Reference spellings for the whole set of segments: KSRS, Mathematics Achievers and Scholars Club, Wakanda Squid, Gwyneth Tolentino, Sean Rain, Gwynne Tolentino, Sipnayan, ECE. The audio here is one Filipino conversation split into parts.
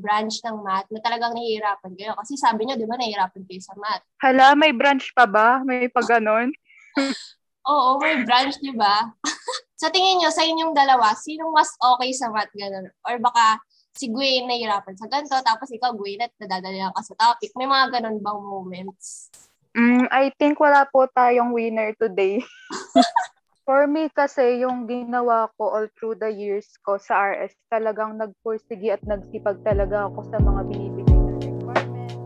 branch ng math na talagang nahihirapan kayo? Kasi sabi niyo, di ba, nahihirapan kayo sa math. Hala, may branch pa ba? May pagganon? Oo, may branch, di ba? Sa tingin niyo, sa inyong dalawa, sinong mas okay sa math ganun? Or baka si Gwynne nahihirapan sa ganito, tapos ikaw, Gwyneth, nadadala ka sa topic. May mga ganun bang moments? I think wala po tayong winner today. For me kasi, yung ginawa ko all through the years ko sa RS, talagang nagpursige at nagsipag talaga ako sa mga binibigay na requirements.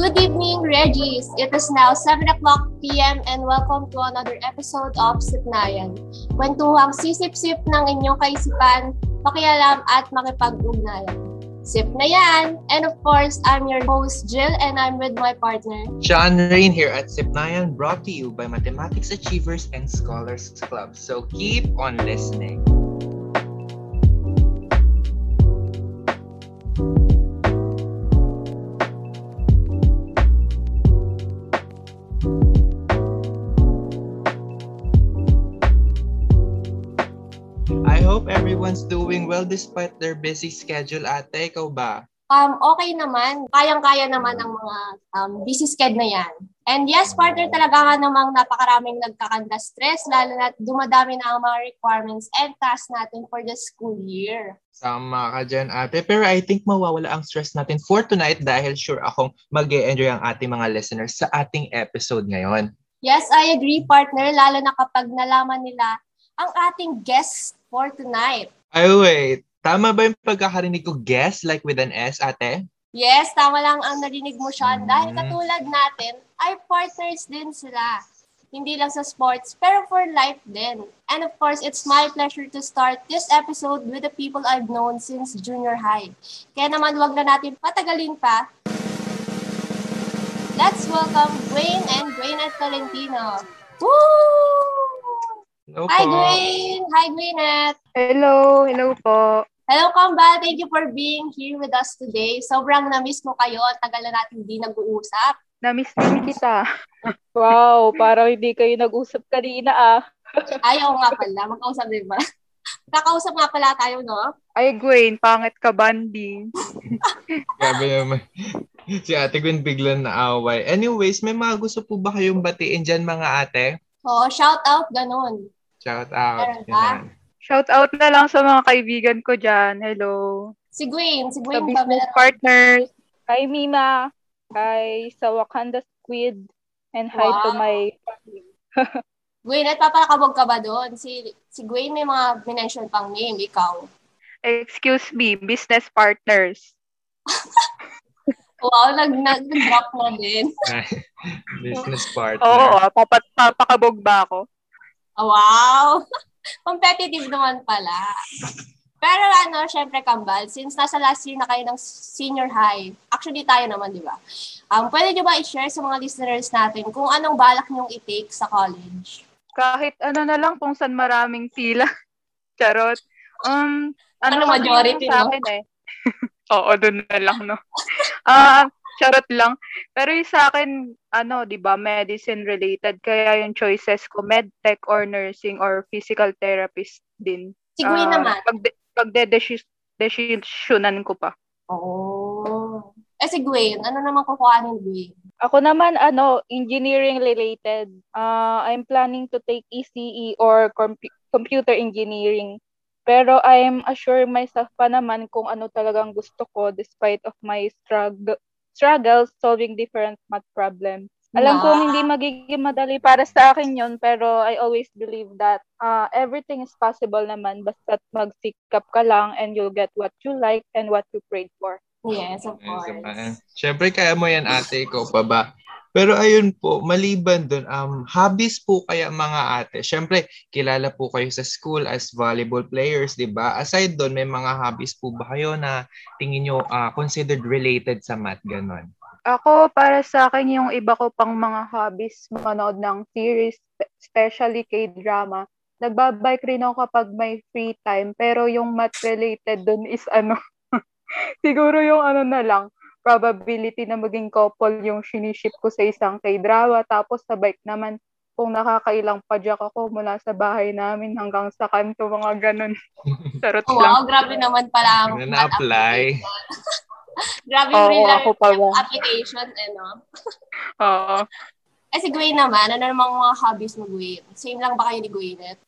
Good evening, Regis! It is now 7:00 p.m. and welcome to another episode of Sipnayan. Kwentuhang sisip-sip ng inyong kaisipan, pakialam at makipag-ugnayan. Sipnayan! And of course, I'm your host, Jill, and I'm with my partner, Sean Rain, here at Sipnayan, brought to you by Mathematics Achievers and Scholars Club. So keep on listening. Everyone's doing well despite their busy schedule, ate. Ikaw ba? Okay naman. Kayang-kaya naman ang mga busy schedule na yan. And yes, partner, talaga nga namang napakaraming nagkakanda stress, lalo na dumadami na ang mga requirements and tasks natin for the school year. Sama ka dyan, ate. Pero I think mawawala ang stress natin for tonight dahil sure akong mag-e-enjoy ang ating mga listeners sa ating episode ngayon. Yes, I agree, partner. Lalo na kapag nalaman nila ang ating guest for tonight. Ay, wait. Tama ba yung pagkakarinig ko guest like with an S, ate? Yes, tama lang ang narinig mo, Sean. Dahil katulad natin, ay partners din sila. Hindi lang sa sports, pero for life din. And of course, it's my pleasure to start this episode with the people I've known since junior high. Kaya naman, wag na natin patagalin pa. Let's welcome Gwynne and Gwyneth Tolentino. Woo! Hello, hi, Gwynne! Hi, Gwyneth! Hello! Hello po! Hello, Kambal! Thank you for being here with us today. Sobrang na-miss mo kayo. Tagal na natin hindi nag-uusap. Na-miss din kita. Wow! Parang hindi kayo nag-usap kanina ah. Ayaw nga pala. Magkausap din ba? Nakausap nga pala tayo, no? Ay, Gwynne, pangit ka banding. Grabe naman. Si Ate Gwynne biglang naaway. Anyways, may mga gusto po ba kayong batiin dyan, mga ate? Oo, shout out, ganun. Shout out. Shout out na lang sa mga kaibigan ko dyan. Hello. Si Gwynne. Si Gwynne. Sa business partners. Kay Mima. Kay sa Wakanda Squid. And hi to my family. Gwynne, at papalakabog ka ba doon? Si Gwynne may mga minention pang name. Ikaw. Excuse me. Business partners. Wow, nag-drop mo din. Business partner. Oo, papakabog ba ako? Wow! Competitive naman pala. Pero syempre, Kambal, since nasa last year na kayo ng senior high, actually tayo naman, di ba? Pwede nyo ba i-share sa mga listeners natin kung anong balak nyong i-take sa college? Kahit ano na lang kung saan maraming pila. Charot. Majority sa akin, no? Oo, doon na lang, no? Charot lang. Pero yung sa akin, di ba, medicine-related. Kaya yung choices ko, medtech or nursing or physical therapist din. Siguro naman. Pagdedesisyonan ko pa. Oo. Si Gwynne, ano naman kukuhanin, Gwynne? Ako naman, engineering-related. I'm planning to take ECE or computer engineering. Pero I'm assure myself pa naman kung ano talagang gusto ko despite of my struggles solving different math problems. Alam kong hindi magiging madali para sa akin yun, pero I always believe that everything is possible naman basta't magsikap ka lang and you'll get what you like and what you prayed for. Yes, of course. Siyempre, kaya mo yan, ate, ikaw pa ba? Pero ayun po, maliban dun, hobbies po kaya mga ate. Siyempre, kilala po kayo sa school as volleyball players, di ba? Aside dun, may mga hobbies po ba kayo na tingin nyo considered related sa math, ganon? Ako, para sa akin, yung iba ko pang mga hobbies, manood ng series, especially K-drama. Nagbabike rin ako kapag may free time, pero yung math-related dun is siguro yung na lang. Probability na maging couple yung siniship ko sa isang K-drama, tapos sa bike naman kung nakakailang padyak ako mula sa bahay namin hanggang sa kanto, mga ganun. Sarot wow, lang. Wow, grabe naman pala. Ganun na-apply. Grabe yung application, ano? Oo. Eh, si Gwynne naman, ano namang mga hobbies mo, Gwynne? Same lang ba kayo ni Gwyneth?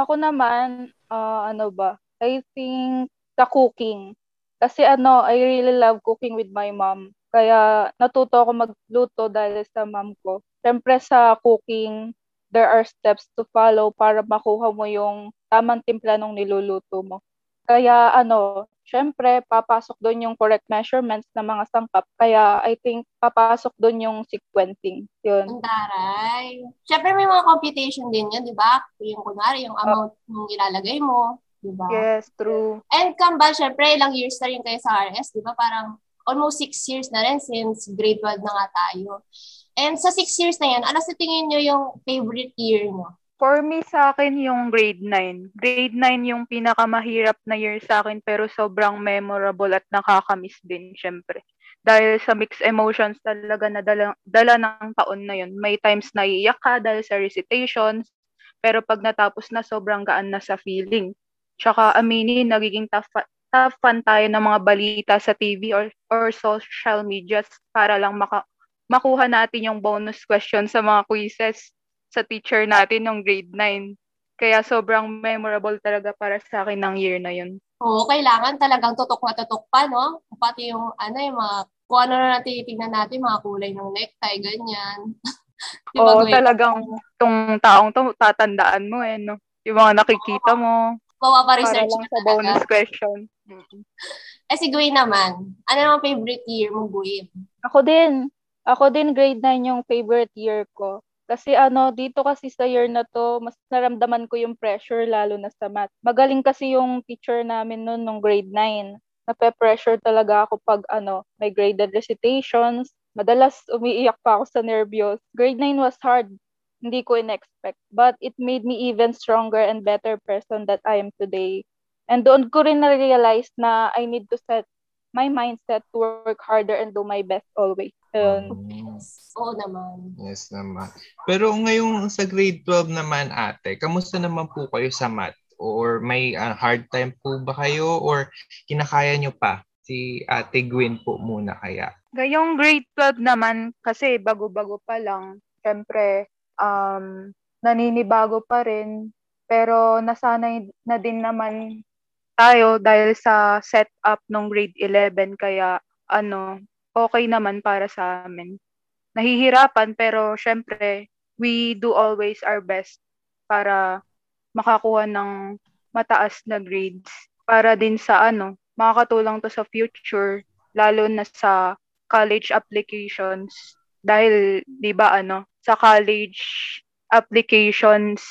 Ako naman, ano ba? I think sa cooking. Kasi ano, I really love cooking with my mom. Kaya natuto ako magluto dahil sa mom ko. Siyempre sa cooking, there are steps to follow para makuha mo yung tamang timpla nung niluluto mo. Kaya ano, siyempre papasok doon yung correct measurements ng mga sangkap. Kaya I think papasok doon yung sequencing. Yun. Ang taray. Siyempre may mga computation din yun, di ba? Yung kunwari, yung amount yung ilalagay mo. Diba? Yes, true. And kamba, syempre, ilang years na rin kayo sa RS, di ba? Parang almost 6 years na rin since grade 12 na nga tayo. And sa 6 years na yan, ano sa tingin nyo yung favorite year nyo? For me, sa akin, yung grade 9. Grade 9 yung pinakamahirap na year sa akin, pero sobrang memorable at nakakamiss din, syempre. Dahil sa mixed emotions talaga na dala ng taon na yun. May times na iiyak ka dahil sa recitations, pero pag natapos na, sobrang gaan na sa feeling. Tsaka aminin, nagiging tough fan tayo ng mga balita sa TV or social media para lang makuha natin yung bonus question sa mga quizzes sa teacher natin ng grade 9. Kaya sobrang memorable talaga para sa akin ng year na yun. Oo, kailangan talagang tutok na tutok pa, no? Pati yung, ano, yung mga, kung ano na natin itignan natin, mga kulay ng necktie, ganyan. Oo, talagang itong taong to, tatandaan mo, eh, no? Yung mga nakikita mo. Mapaparesearch ka sa bonus question. Eh, si Gwynne naman. Ano naman favorite year mo, Gwynne? Ako din, grade 9 yung favorite year ko. Kasi ano, dito kasi sa year na to, mas naramdaman ko yung pressure lalo na sa math. Magaling kasi yung teacher namin noon nung grade 9. Nape-pressure talaga ako pag ano, may graded recitations. Madalas umiiyak pa ako sa nervyos. Grade 9 was hard. Hindi ko in-expect. But it made me even stronger and better person that I am today. And doon ko rin na-realize na I need to set my mindset to work harder and do my best always. Yes. Oo naman. Yes naman. Pero ngayong sa grade 12 naman ate, kamusta naman po kayo sa math? Or may hard time po ba kayo? Or kinakaya nyo pa? Si Ate Gwynne po muna kaya. Ngayong grade 12 naman, kasi bago-bago pa lang, syempre, naninibago pa rin, pero nasanay na din naman tayo dahil sa setup ng grade 11, kaya ano, okay naman para sa amin. Nahihirapan, pero syempre, we do always our best para makakuha ng mataas na grades. Para din sa ano, makakatulong to sa future, lalo na sa college applications. Dahil, di ba, ano, sa college applications,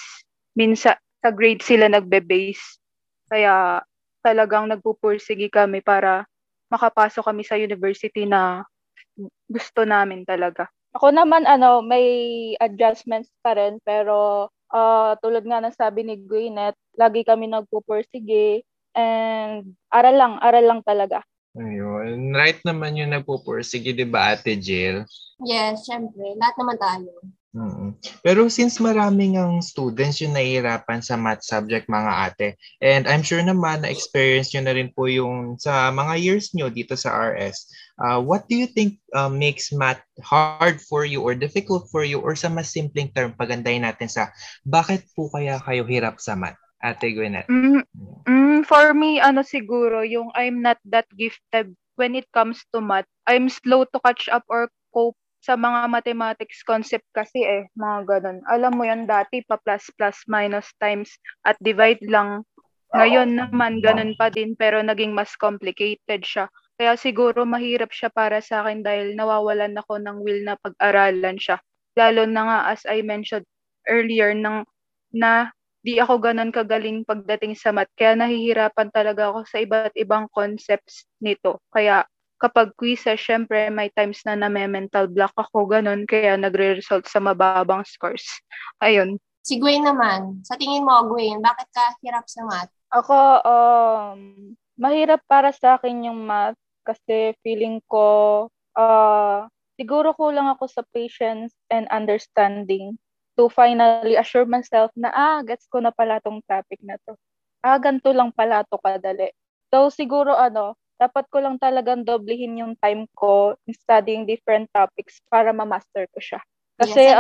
minsan sa grade sila nagbe-base. Kaya talagang nagpupursigi kami para makapasok kami sa university na gusto namin talaga. Ako naman, ano, may adjustments pa rin, pero tulad nga ng sabi ni Gwyneth, lagi kami nagpupursigi and aral lang talaga. Ayun. Right naman yung nagpupursige, di ba, Ate Jill? Yes, syempre. Lahat naman tayo. Mm-mm. Pero since maraming ang students yung nahihirapan sa math subject, mga ate, and I'm sure naman na-experience nyo na rin po yung sa mga years nyo dito sa RS, what do you think makes math hard for you or difficult for you, or sa mas simpleng term, pagandahin natin sa bakit po kaya kayo hirap sa math? Ate Gwyneth. For me, ano siguro, yung I'm not that gifted when it comes to math. I'm slow to catch up or cope sa mga mathematics concept kasi eh, mga ganun. Alam mo yan, dati pa plus, plus, minus, times, at divide lang. Ngayon naman, ganun pa din, pero naging mas complicated siya. Kaya siguro mahirap siya para sa akin dahil nawawalan ako ng will na pag-aralan siya. Lalo na nga, as I mentioned earlier, na di ako ganun kagaling pagdating sa math. Kaya nahihirapan talaga ako sa iba't ibang concepts nito. Kaya kapag quizzes, syempre may times na na-mental block ako ganun. Kaya nagre-result sa mababang scores. Ayun. Si Gwynne naman, sa tingin mo, Gwynne, bakit ka hirap sa math? Ako, mahirap para sa akin yung math. Kasi feeling ko, siguro kulang ako sa patience and understanding. to finally assure myself na gets ko na pala tong topic na to. Ganito lang pala to kadali. So siguro dapat ko lang talagang doblihin yung time ko in studying different topics para ma-master ko siya. Kasi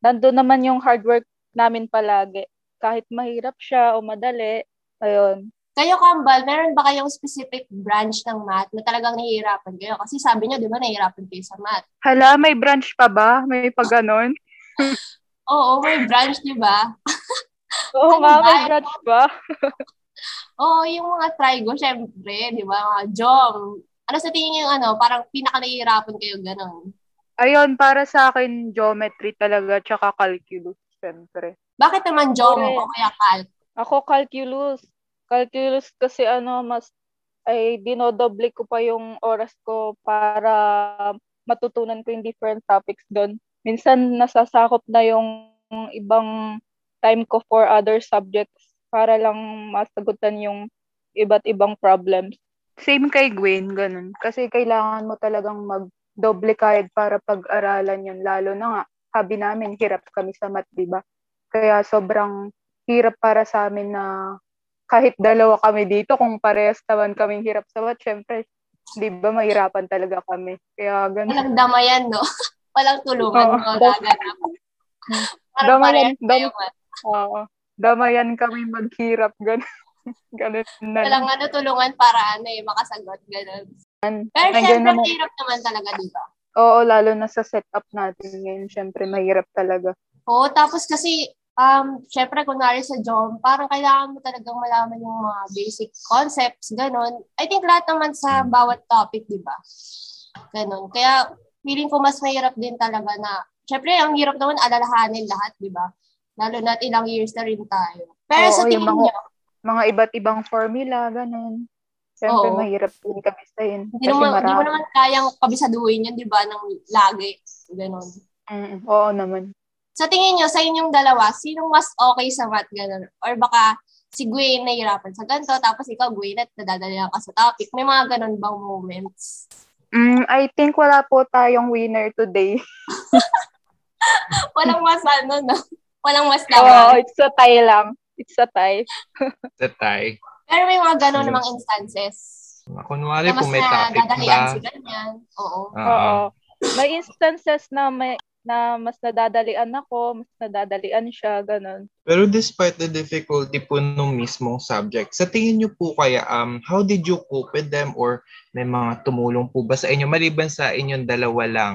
nandoon naman yung hard work namin palagi. Kahit mahirap siya o madali, ayun. Kayo, Kambal, meron ba kayong specific branch ng math na talagang nahihirapan kayo? Kasi sabi niyo, di ba, nahihirapan kayo sa math? Hala, may branch pa ba? May pag ganon? Oo, may branch, di ba? Oo nga, may branch ba? Oo, yung mga trigo, syempre, di ba, mga jom. Ano sa tingin yung parang pinaka nahihirapan kayo, ganon? Ayun, para sa akin, geometry talaga, tsaka calculus, syempre. Bakit naman jom o kaya calc? Ako, calculus. Calculus kasi mas ay dinodoble ko pa yung oras ko para matutunan ko yung different topics doon. Minsan nasasakop na yung ibang time ko for other subjects para lang masagutan yung iba't ibang problems. Same kay Gwynne, ganun. Kasi kailangan mo talagang magdoble kahit para pag-aralan yun. Lalo na nga, sabi namin, hirap kami sa math, diba? Kaya sobrang hirap para sa amin na kahit dalawa kami dito, kung parehas naman kaming hirap sa math, syempre, di ba, mahirapan talaga kami. Kaya ganun. Walang damayan, no? Walang tulungan, no? Damayan, damayan kami maghirap, ganun. Ganun na. Walang tulungan para makasagot, ganun. Pero syempre, mahirap naman talaga, di ba? Oo, lalo na sa setup natin ngayon, syempre, mahirap talaga. Oo, tapos kasi, syempre, kunwari sa JOM, parang kailangan mo talagang malaman yung mga basic concepts, ganun. I think lahat naman sa bawat topic, di ba? Ganun. Kaya, feeling ko mas mahirap din talaga na, syempre, ang hirap naman alalahanin lahat, di ba? Lalo na ilang years na rin tayo. Pero sa tingin nyo, mga iba't ibang formula, ganun. Syempre, mahirap din kabisahin. Hindi mo naman kayang kabisaduhin yun, di ba, ng lagi. Ganun. Oo naman. Sa tingin nyo, sa inyong dalawa, sinong mas okay sa math, gano'n? Or baka si Gwynne nahihirapan sa ganito, tapos ikaw, Gwynne, at nadadala ka sa topic. May mga gano'n bang moments? I think wala po tayong winner today. Walang mas no? Walang mas laban. Oo, it's a tie lang. It's a tie. It's a tie. Pero may mga gano'n namang instances. Kunwari kung may topic ba? Mas nadadalian si ganyan. Oo. May instances na mas nadadalian ako, mas nadadalian siya, ganun. Pero despite the difficulty po nung mismong subject, sa tingin niyo po kaya, how did you cope with them or may mga tumulong po ba sa inyo? Maliban sa inyong dalawa lang,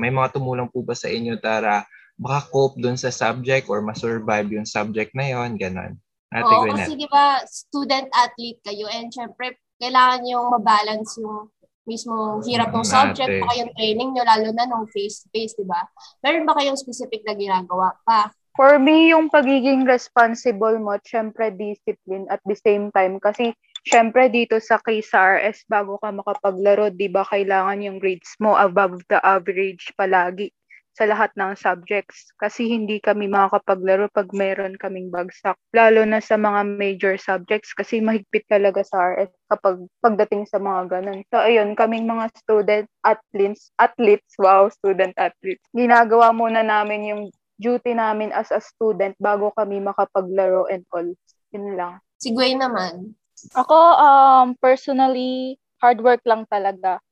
may mga tumulong po ba sa inyo para makakope dun sa subject or masurvive yung subject na yon, ganun? Oo, kasi diba student-athlete kayo and syempre, kailangan yung mabalance yung mismo hirap ng subject pa kayong training nyo, lalo na nung face-to-face, di ba? Meron ba kayong specific na ginagawa pa? For me, yung pagiging responsible mo, syempre discipline at the same time. Kasi syempre dito sa KSRS, bago ka makapaglaro, di ba kailangan yung grades mo above the average palagi sa lahat ng subjects. Kasi hindi kami makakapaglaro pag meron kaming bagsak. Lalo na sa mga major subjects kasi mahigpit talaga sa RS kapag pagdating sa mga ganun. So, ayun, kaming mga student athletes, ginagawa muna namin yung duty namin as a student bago kami makapaglaro and all. Yun lang. Si Gwynne naman. Ako, personally, hard work lang talaga.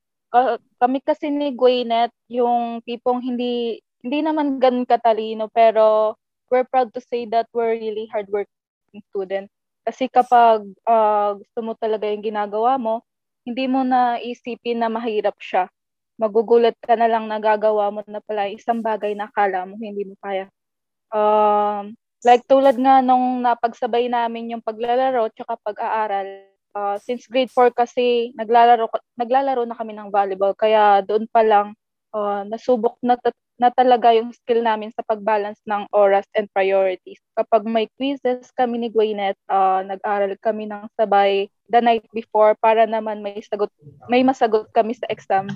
Kami kasi ni Gwyneth, yung tipong hindi naman ganun katalino, pero we're proud to say that we're really hardworking student. Kasi kapag gusto mo talaga yung ginagawa mo, hindi mo na isipin na mahirap siya. Magugulat ka na lang nagagawa mo na pala isang bagay na akala mo hindi mo kaya. Like tulad nga nung napagsabay namin yung paglalaro tsaka pag-aaral. Since grade 4 kasi naglalaro na kami ng volleyball kaya doon pa lang nasubok na talaga yung skill namin sa pagbalance ng oras and priorities. Kapag may quizzes kami ni Gwyneth, nag-aral kami ng sabay the night before para naman may masagot kami sa exam.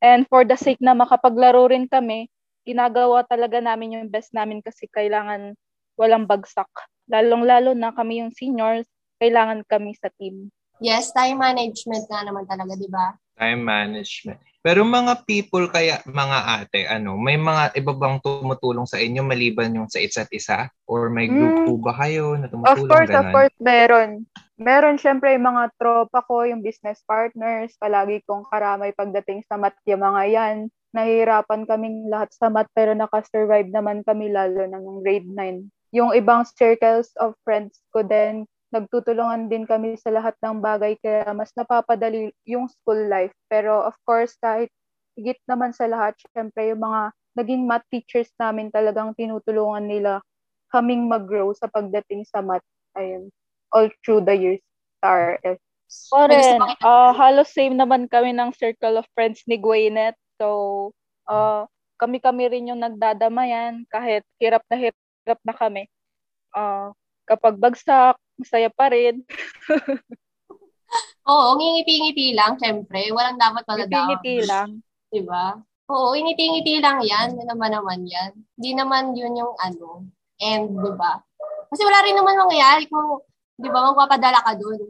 And for the sake na makapaglaro rin kami, ginagawa talaga namin yung best namin kasi kailangan walang bagsak. Lalong-lalo na kami yung seniors, kailangan kami sa team. Yes, time management na naman talaga, di ba? Time management. Pero mga people kaya, mga ate, ano, may mga iba bang tumutulong sa inyo maliban yung sa isa't isa? Or may group po ba kayo na tumutulong? Of course, meron. Meron syempre yung mga tropa ko, yung business partners, palagi kong karamay pagdating sa mat yung mga yan. Nahihirapan kaming lahat sa mat pero nakasurvive naman kami lalo na ng grade 9. Yung ibang circles of friends ko din, nagtutulungan din kami sa lahat ng bagay kaya mas napapadali yung school life. Pero of course, kahit higit naman sa lahat, syempre yung mga naging math teachers namin talagang tinutulungan nila kaming mag-grow sa pagdating sa math. Ayun. All through the years. KSRS. Oren, halos same naman kami ng circle of friends ni Gwyneth. So, kami-kami rin yung nagdadamayan kahit hirap na kami. Kapag bagsak, masaya pa rin. Oo, ngingiti-ngiti lang, syempre. Walang dapat magdadaan. Ngingiti lang. Diba? Oo, ngingiti-ngiti lang yan. Hindi naman yan. Hindi naman yun yung ano, end, diba? Kasi wala rin naman mangyayari kung, diba, magpapadala ka dun.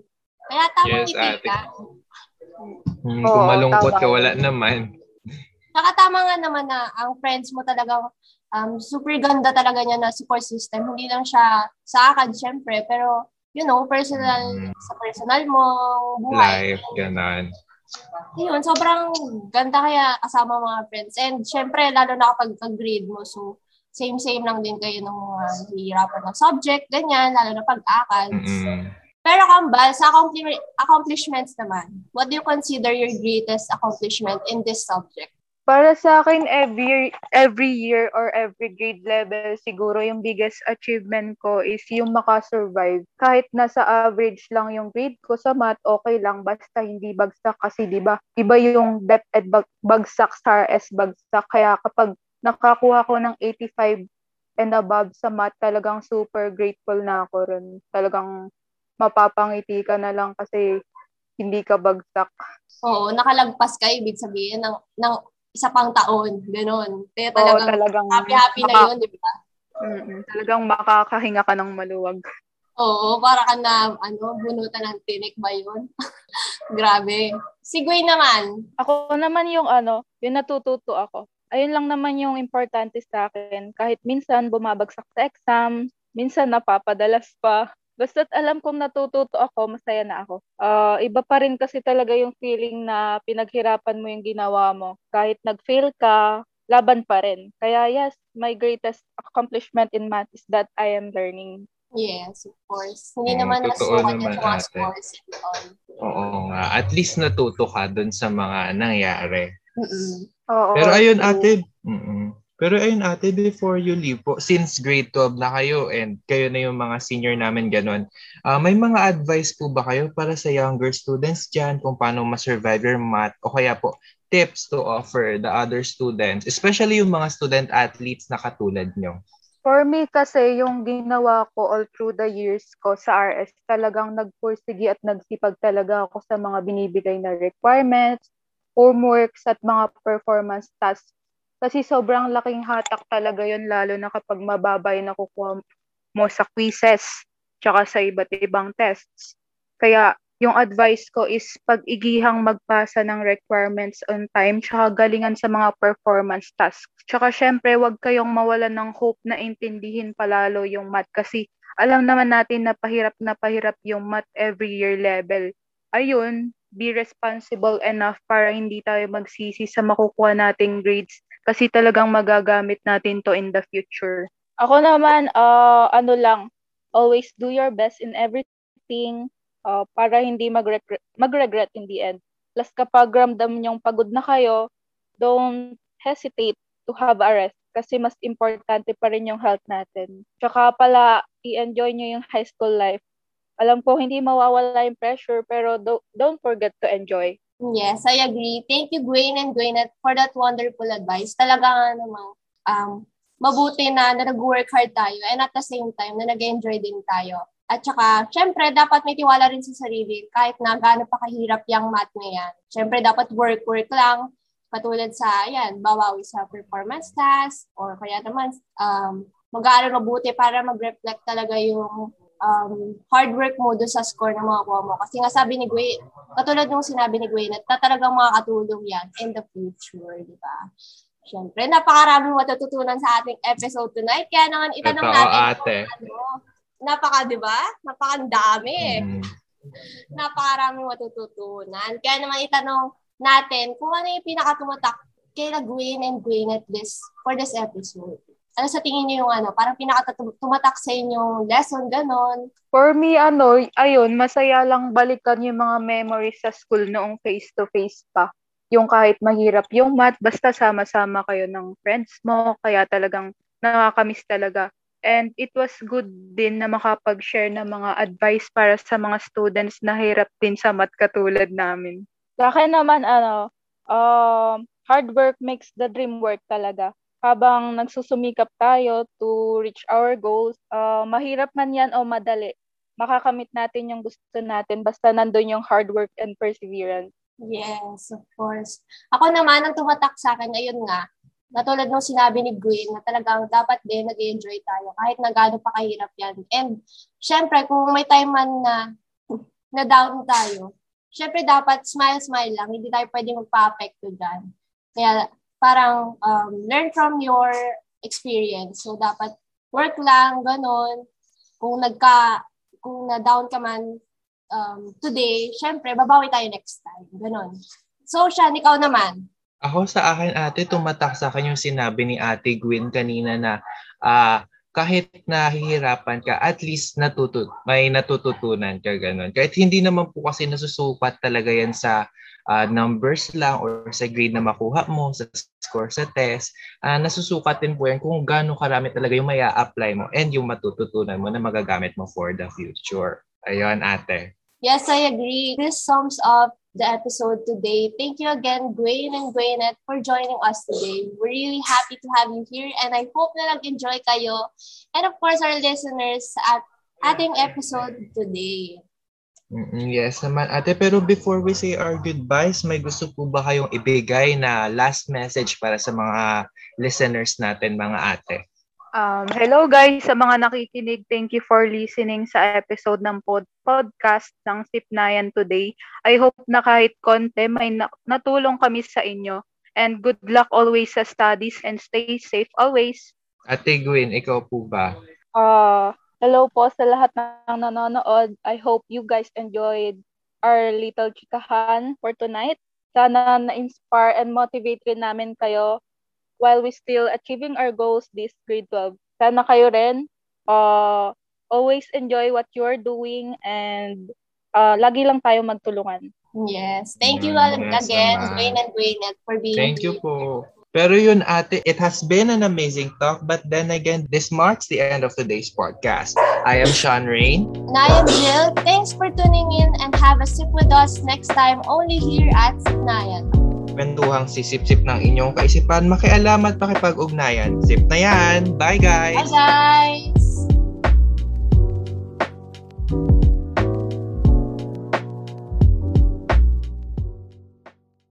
Kaya tamang ngiti ka. Kung malungkot ka, wala naman. Saka tama nga naman na ang friends mo talagang super ganda talaga niya na support system. Hindi lang siya sa akin, syempre. Pero, you know, personal, sa personal mong buhay. Life, ganun. Yun, sobrang ganda kaya kasama mga friends. And, syempre, lalo na kapag grade mo. So, same-same lang din kayo ng mga hihirapan ng subject, ganyan, lalo na pag-akads. Mm-hmm. Pero kambal, sa accomplishments naman, what do you consider your greatest accomplishment in this subject? Para sa akin, every year or every grade level, siguro yung biggest achievement ko is yung makasurvive. Kahit nasa average lang yung grade ko sa math, okay lang. Basta hindi bagsak kasi, di ba? Iba yung depth at bagsak, SRS bagsak. Kaya kapag nakakuha ko ng 85 and above sa math, talagang super grateful na ako rin. Talagang mapapangiti ka na lang kasi hindi ka bagsak. Oo, nakalagpas ka, ibig sabihin, ng isa pang taon, gano'n. Kaya talagang happy-happy na yun, di ba? Talagang makakahinga ka ng maluwag. Oo, para ka na, bunutan ng tinik ba yun? Grabe. Si Gwynne naman. Ako naman yung natututo ako. Ayun lang naman yung importante sa akin. Kahit minsan bumabagsak sa exam, minsan napapadalas pa. Basta't alam kong natututo ako, masaya na ako. Iba pa rin kasi talaga yung feeling na pinaghirapan mo yung ginawa mo. Kahit nag-fail ka, laban pa rin. Kaya yes, my greatest accomplishment in math is that I am learning. Yes, of course. Hindi naman nasukat yung mga scores and all. Oo nga. At least natuto ka dun sa mga nangyari. Oo, pero ayun ate. Pero ayun ate, before you leave po, since grade 12 na kayo and kayo na yung mga senior namin ganun, may mga advice po ba kayo para sa younger students dyan kung paano ma-survive your math o kaya po tips to offer the other students, especially yung mga student athletes na katulad nyo? For me kasi yung ginawa ko all through the years ko sa RS, talagang nagpursigi at nagsipag talaga ako sa mga binibigay na requirements, homeworks at mga performance tasks. Kasi sobrang laking hatak talaga yun, lalo na kapag mababa yung nakukuha mo sa quizzes tsaka sa iba't ibang tests. Kaya yung advice ko is pag-igihang magpasa ng requirements on time tsaka galingan sa mga performance tasks. Tsaka syempre huwag kayong mawalan ng hope na intindihin palalo yung math kasi alam naman natin na pahirap yung math every year level. Ayun, be responsible enough para hindi tayo magsisi sa makukuha nating grades. Kasi talagang magagamit natin to in the future. Ako naman, always do your best in everything para hindi mag-regret in the end. Plus kapag ramdam niyong pagod na kayo, don't hesitate to have a rest kasi mas importante pa rin yung health natin. Tsaka pala, i-enjoy niyo yung high school life. Alam ko hindi mawawala yung pressure pero don't forget to enjoy. Yes, I agree. Thank you, Gwynne and Gwyneth, for that wonderful advice. Talaga nga namang mabuti na nag-work hard tayo and at the same time na nag-enjoy din tayo. At saka, syempre, dapat may tiwala rin sa sarili kahit na gaano pa kahirap yung math na yan. Syempre, dapat work lang. Katulad sa, bawawi sa performance task or kaya naman mag-aaral mabuti para mag-reflect talaga yung hard work mo doon sa score na makukuha mo. Kasi nga sabi ni Gwyneth, katulad nung sinabi ni Gwyneth, na talagang makakatulong yan in the future, di ba? Siyempre, napakaraming matututunan sa ating episode tonight. Kaya naman, itanong natin Napakadami. Napakaraming matututunan. Kaya naman, itanong natin kung ano yung pinakatumatak kay Gwynne and Gwyneth for this episode. Ano sa tingin niyo yung parang pinaka-tumatak sa inyong lesson, ganon? For me, ayun, masaya lang balikan yung mga memories sa school noong face-to-face pa. Yung kahit mahirap yung math, basta sama-sama kayo ng friends mo, kaya talagang nakakamiss talaga. And it was good din na makapag-share ng mga advice para sa mga students na hirap din sa math katulad namin. Sa akin naman, hard work makes the dream work talaga. Habang nagsusumikap tayo to reach our goals, mahirap man yan o madali, makakamit natin yung gusto natin basta nandun yung hard work and perseverance. Yes, of course. Ako naman, ang tumatak sa akin, ayun nga, natulad nung sinabi ni Gwynne na talagang dapat din nag-enjoy tayo kahit na gaano pa kahirap yan. And syempre, kung may time man na down tayo, syempre dapat smile-smile lang, hindi tayo pwede magpa-apekto dyan. Kaya parang learn from your experience. So, dapat work lang, ganun. Kung na-down ka man today, syempre, babawi tayo next time. Ganun. So, Sean, ikaw naman. Ako sa akin, ate, tumatak sa akin yung sinabi ni Ate Gwynne kanina na kahit nahihirapan ka, at least may natututunan ka, ganun. Kahit hindi naman po kasi nasusupat talaga yan sa numbers lang or sa grade na makuha mo, sa score sa test, nasusukatin po yan kung gaano karami talaga yung maya-apply mo and yung matututunan mo na magagamit mo for the future. Ayun, ate. Yes, I agree. This sums up the episode today. Thank you again, Gwynne and Gwyneth, for joining us today. We're really happy to have you here and I hope na nag-enjoy kayo and of course our listeners at ating episode today. Yes naman, ate. Pero before we say our goodbyes, may gusto po ba kayong ibigay na last message para sa mga listeners natin, mga ate? Hello guys, sa mga nakikinig, thank you for listening sa episode ng podcast ng Sipnayan today. I hope na kahit konti, may natulong kami sa inyo. And good luck always sa studies and stay safe always. Ate Gwynne, ikaw po ba? Hello po sa lahat ng nanonood. I hope you guys enjoyed our little chikahan for tonight. Sana na-inspire and motivate rin namin kayo while we still achieving our goals this grade 12. Sana kayo rin always enjoy what you're doing and lagi lang tayo magtulungan. Yes. Thank you again, Gwynne and Gwyneth, for being here. Thank you po. Pero yun, ate, it has been an amazing talk, but then again, this marks the end of today's podcast. I am Sean Rain. And I am Jill. Thanks for tuning in and have a sip with us next time only here at Sipnayan. Kwentuhang sisip-sip ng inyong kaisipan, makialamat, pakipag-ugnayan. Sipnayan! Bye, guys! Bye, guys!